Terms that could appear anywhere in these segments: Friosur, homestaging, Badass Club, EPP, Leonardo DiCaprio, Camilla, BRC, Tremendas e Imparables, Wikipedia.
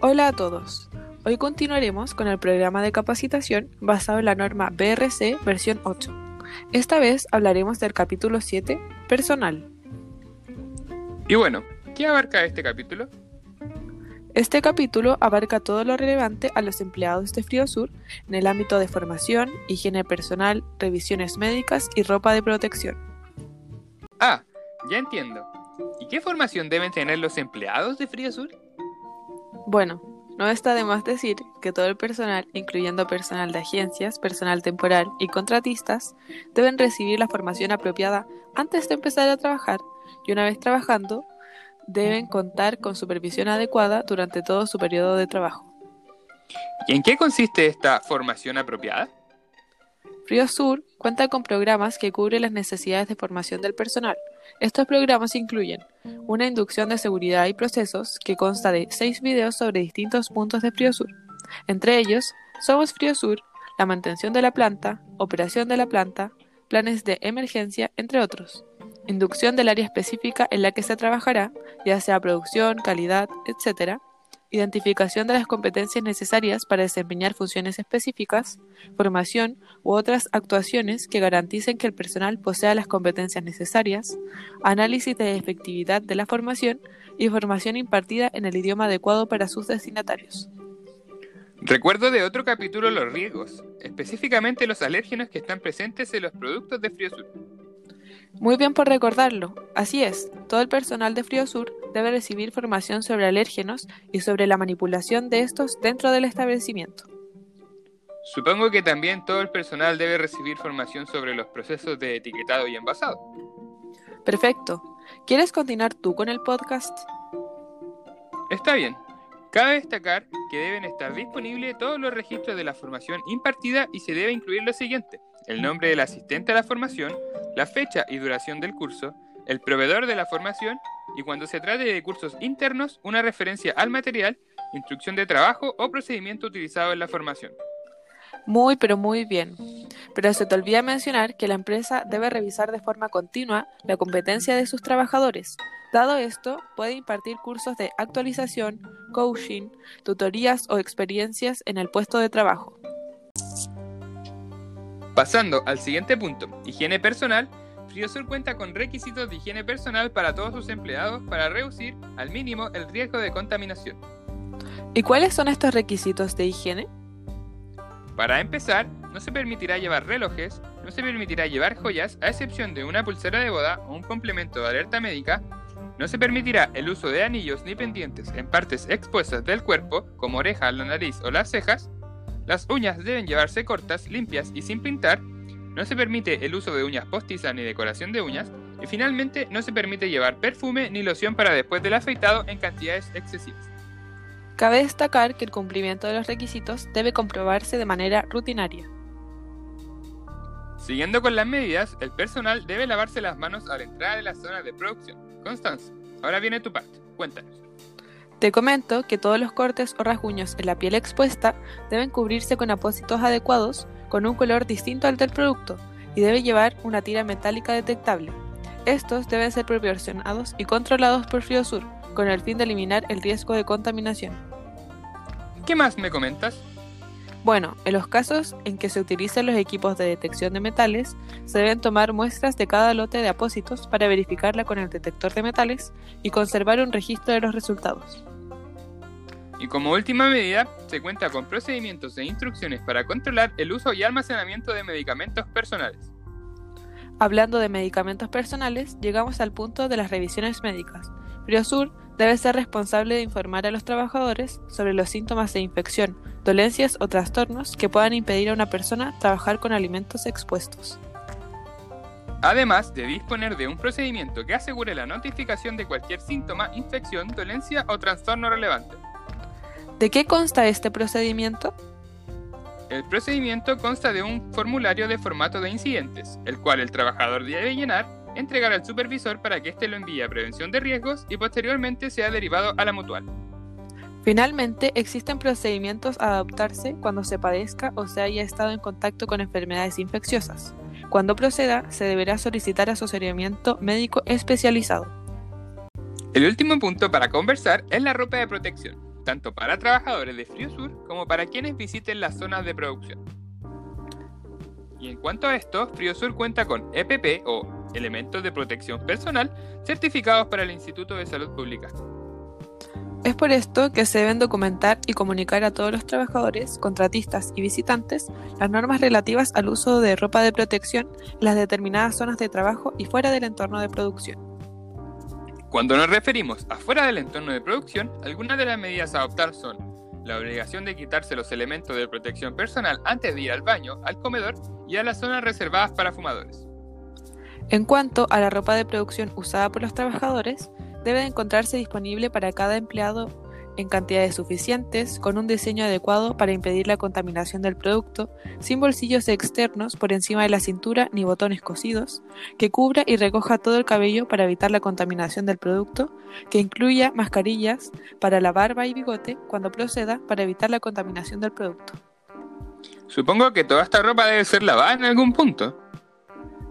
Hola a todos. Hoy continuaremos con el programa de capacitación basado en la norma BRC versión 8. Esta vez hablaremos del capítulo 7, personal. Y bueno, ¿qué abarca este capítulo? Este capítulo abarca todo lo relevante a los empleados de Friosur en el ámbito de formación, higiene personal, revisiones médicas y ropa de protección. Ah, ya entiendo. ¿Y qué formación deben tener los empleados de Friosur? Bueno, no está de más decir que todo el personal, incluyendo personal de agencias, personal temporal y contratistas, deben recibir la formación apropiada antes de empezar a trabajar y una vez trabajando, deben contar con supervisión adecuada durante todo su periodo de trabajo. ¿Y en qué consiste esta formación apropiada? Friosur cuenta con programas que cubren las necesidades de formación del personal. Estos programas incluyen una inducción de seguridad y procesos que consta de 6 videos sobre distintos puntos de Friosur. Entre ellos, Somos Friosur, la mantención de la planta, operación de la planta, planes de emergencia, entre otros. Inducción del área específica en la que se trabajará, ya sea producción, calidad, etc. Identificación de las competencias necesarias para desempeñar funciones específicas, formación u otras actuaciones que garanticen que el personal posea las competencias necesarias, análisis de efectividad de la formación y formación impartida en el idioma adecuado para sus destinatarios. Recuerdo de otro capítulo los riesgos, específicamente los alérgenos que están presentes en los productos de Friosur. Muy bien por recordarlo. Así es, todo el personal de Friosur debe recibir formación sobre alérgenos y sobre la manipulación de estos dentro del establecimiento. Supongo que también todo el personal debe recibir formación sobre los procesos de etiquetado y envasado. Perfecto. ¿Quieres continuar tú con el podcast? Está bien. Cabe destacar que deben estar disponibles todos los registros de la formación impartida y se debe incluir lo siguiente: el nombre del asistente a la formación, la fecha y duración del curso, el proveedor de la formación y, cuando se trate de cursos internos, una referencia al material, instrucción de trabajo o procedimiento utilizado en la formación. Muy, pero muy bien. Pero se te olvida mencionar que la empresa debe revisar de forma continua la competencia de sus trabajadores. Dado esto, puede impartir cursos de actualización, coaching, tutorías o experiencias en el puesto de trabajo. Pasando al siguiente punto, higiene personal, Friosur cuenta con requisitos de higiene personal para todos sus empleados para reducir al mínimo el riesgo de contaminación. ¿Y cuáles son estos requisitos de higiene? Para empezar, no se permitirá llevar relojes, no se permitirá llevar joyas a excepción de una pulsera de boda o un complemento de alerta médica, no se permitirá el uso de anillos ni pendientes en partes expuestas del cuerpo como oreja, la nariz o las cejas. Las uñas deben llevarse cortas, limpias y sin pintar, no se permite el uso de uñas postizas ni decoración de uñas, y finalmente no se permite llevar perfume ni loción para después del afeitado en cantidades excesivas. Cabe destacar que el cumplimiento de los requisitos debe comprobarse de manera rutinaria. Siguiendo con las medidas, el personal debe lavarse las manos a la entrada de las zonas de producción. Constanza, ahora viene tu parte, cuéntanos. Te comento que todos los cortes o rasguños en la piel expuesta deben cubrirse con apósitos adecuados con un color distinto al del producto y debe llevar una tira metálica detectable. Estos deben ser proporcionados y controlados por Friosur con el fin de eliminar el riesgo de contaminación. ¿Qué más me comentas? Bueno, en los casos en que se utilicen los equipos de detección de metales, se deben tomar muestras de cada lote de apósitos para verificarla con el detector de metales y conservar un registro de los resultados. Y como última medida, se cuenta con procedimientos e instrucciones para controlar el uso y almacenamiento de medicamentos personales. Hablando de medicamentos personales, llegamos al punto de las revisiones médicas. Friosur debe ser responsable de informar a los trabajadores sobre los síntomas de infección, dolencias o trastornos que puedan impedir a una persona trabajar con alimentos expuestos. Además de disponer de un procedimiento que asegure la notificación de cualquier síntoma, infección, dolencia o trastorno relevante. ¿De qué consta este procedimiento? El procedimiento consta de un formulario de formato de incidentes, el cual el trabajador debe llenar, entregar al supervisor para que éste lo envíe a prevención de riesgos y posteriormente sea derivado a la mutual. Finalmente, existen procedimientos a adoptarse cuando se padezca o se haya estado en contacto con enfermedades infecciosas. Cuando proceda, se deberá solicitar asesoramiento médico especializado. El último punto para conversar es la ropa de protección. tanto para trabajadores de Friosur como para quienes visiten las zonas de producción. Y en cuanto a esto, Friosur cuenta con EPP o elementos de protección personal certificados para el Instituto de Salud Pública. Es por esto que se deben documentar y comunicar a todos los trabajadores, contratistas y visitantes las normas relativas al uso de ropa de protección en las determinadas zonas de trabajo y fuera del entorno de producción. Cuando nos referimos a fuera del entorno de producción, algunas de las medidas a adoptar son la obligación de quitarse los elementos de protección personal antes de ir al baño, al comedor y a las zonas reservadas para fumadores. En cuanto a la ropa de producción usada por los trabajadores, debe encontrarse disponible para cada empleado en cantidades suficientes, con un diseño adecuado para impedir la contaminación del producto, sin bolsillos externos por encima de la cintura ni botones cosidos, que cubra y recoja todo el cabello para evitar la contaminación del producto, que incluya mascarillas para la barba y bigote cuando proceda para evitar la contaminación del producto. Supongo que toda esta ropa debe ser lavada en algún punto.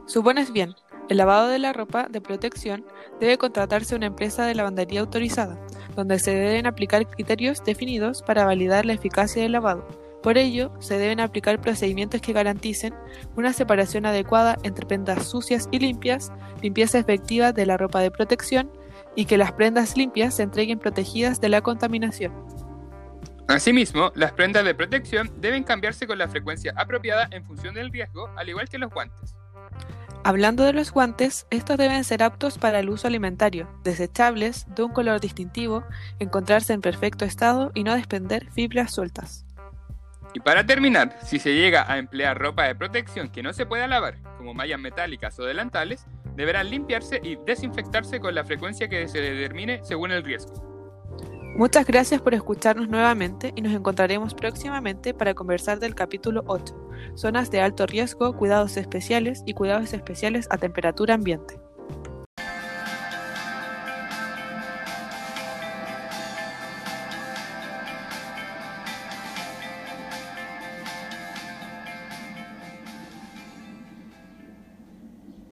Supones bien. El lavado de la ropa de protección debe contratarse una empresa de lavandería autorizada, donde se deben aplicar criterios definidos para validar la eficacia del lavado. Por ello, se deben aplicar procedimientos que garanticen una separación adecuada entre prendas sucias y limpias, limpieza efectiva de la ropa de protección y que las prendas limpias se entreguen protegidas de la contaminación. Asimismo, las prendas de protección deben cambiarse con la frecuencia apropiada en función del riesgo, al igual que los guantes. Hablando de los guantes, estos deben ser aptos para el uso alimentario, desechables, de un color distintivo, encontrarse en perfecto estado y no desprender fibras sueltas. Y para terminar, si se llega a emplear ropa de protección que no se pueda lavar, como mallas metálicas o delantales, deberán limpiarse y desinfectarse con la frecuencia que se determine según el riesgo. Muchas gracias por escucharnos nuevamente y nos encontraremos próximamente para conversar del capítulo 8, zonas de alto riesgo, cuidados especiales y cuidados especiales a temperatura ambiente.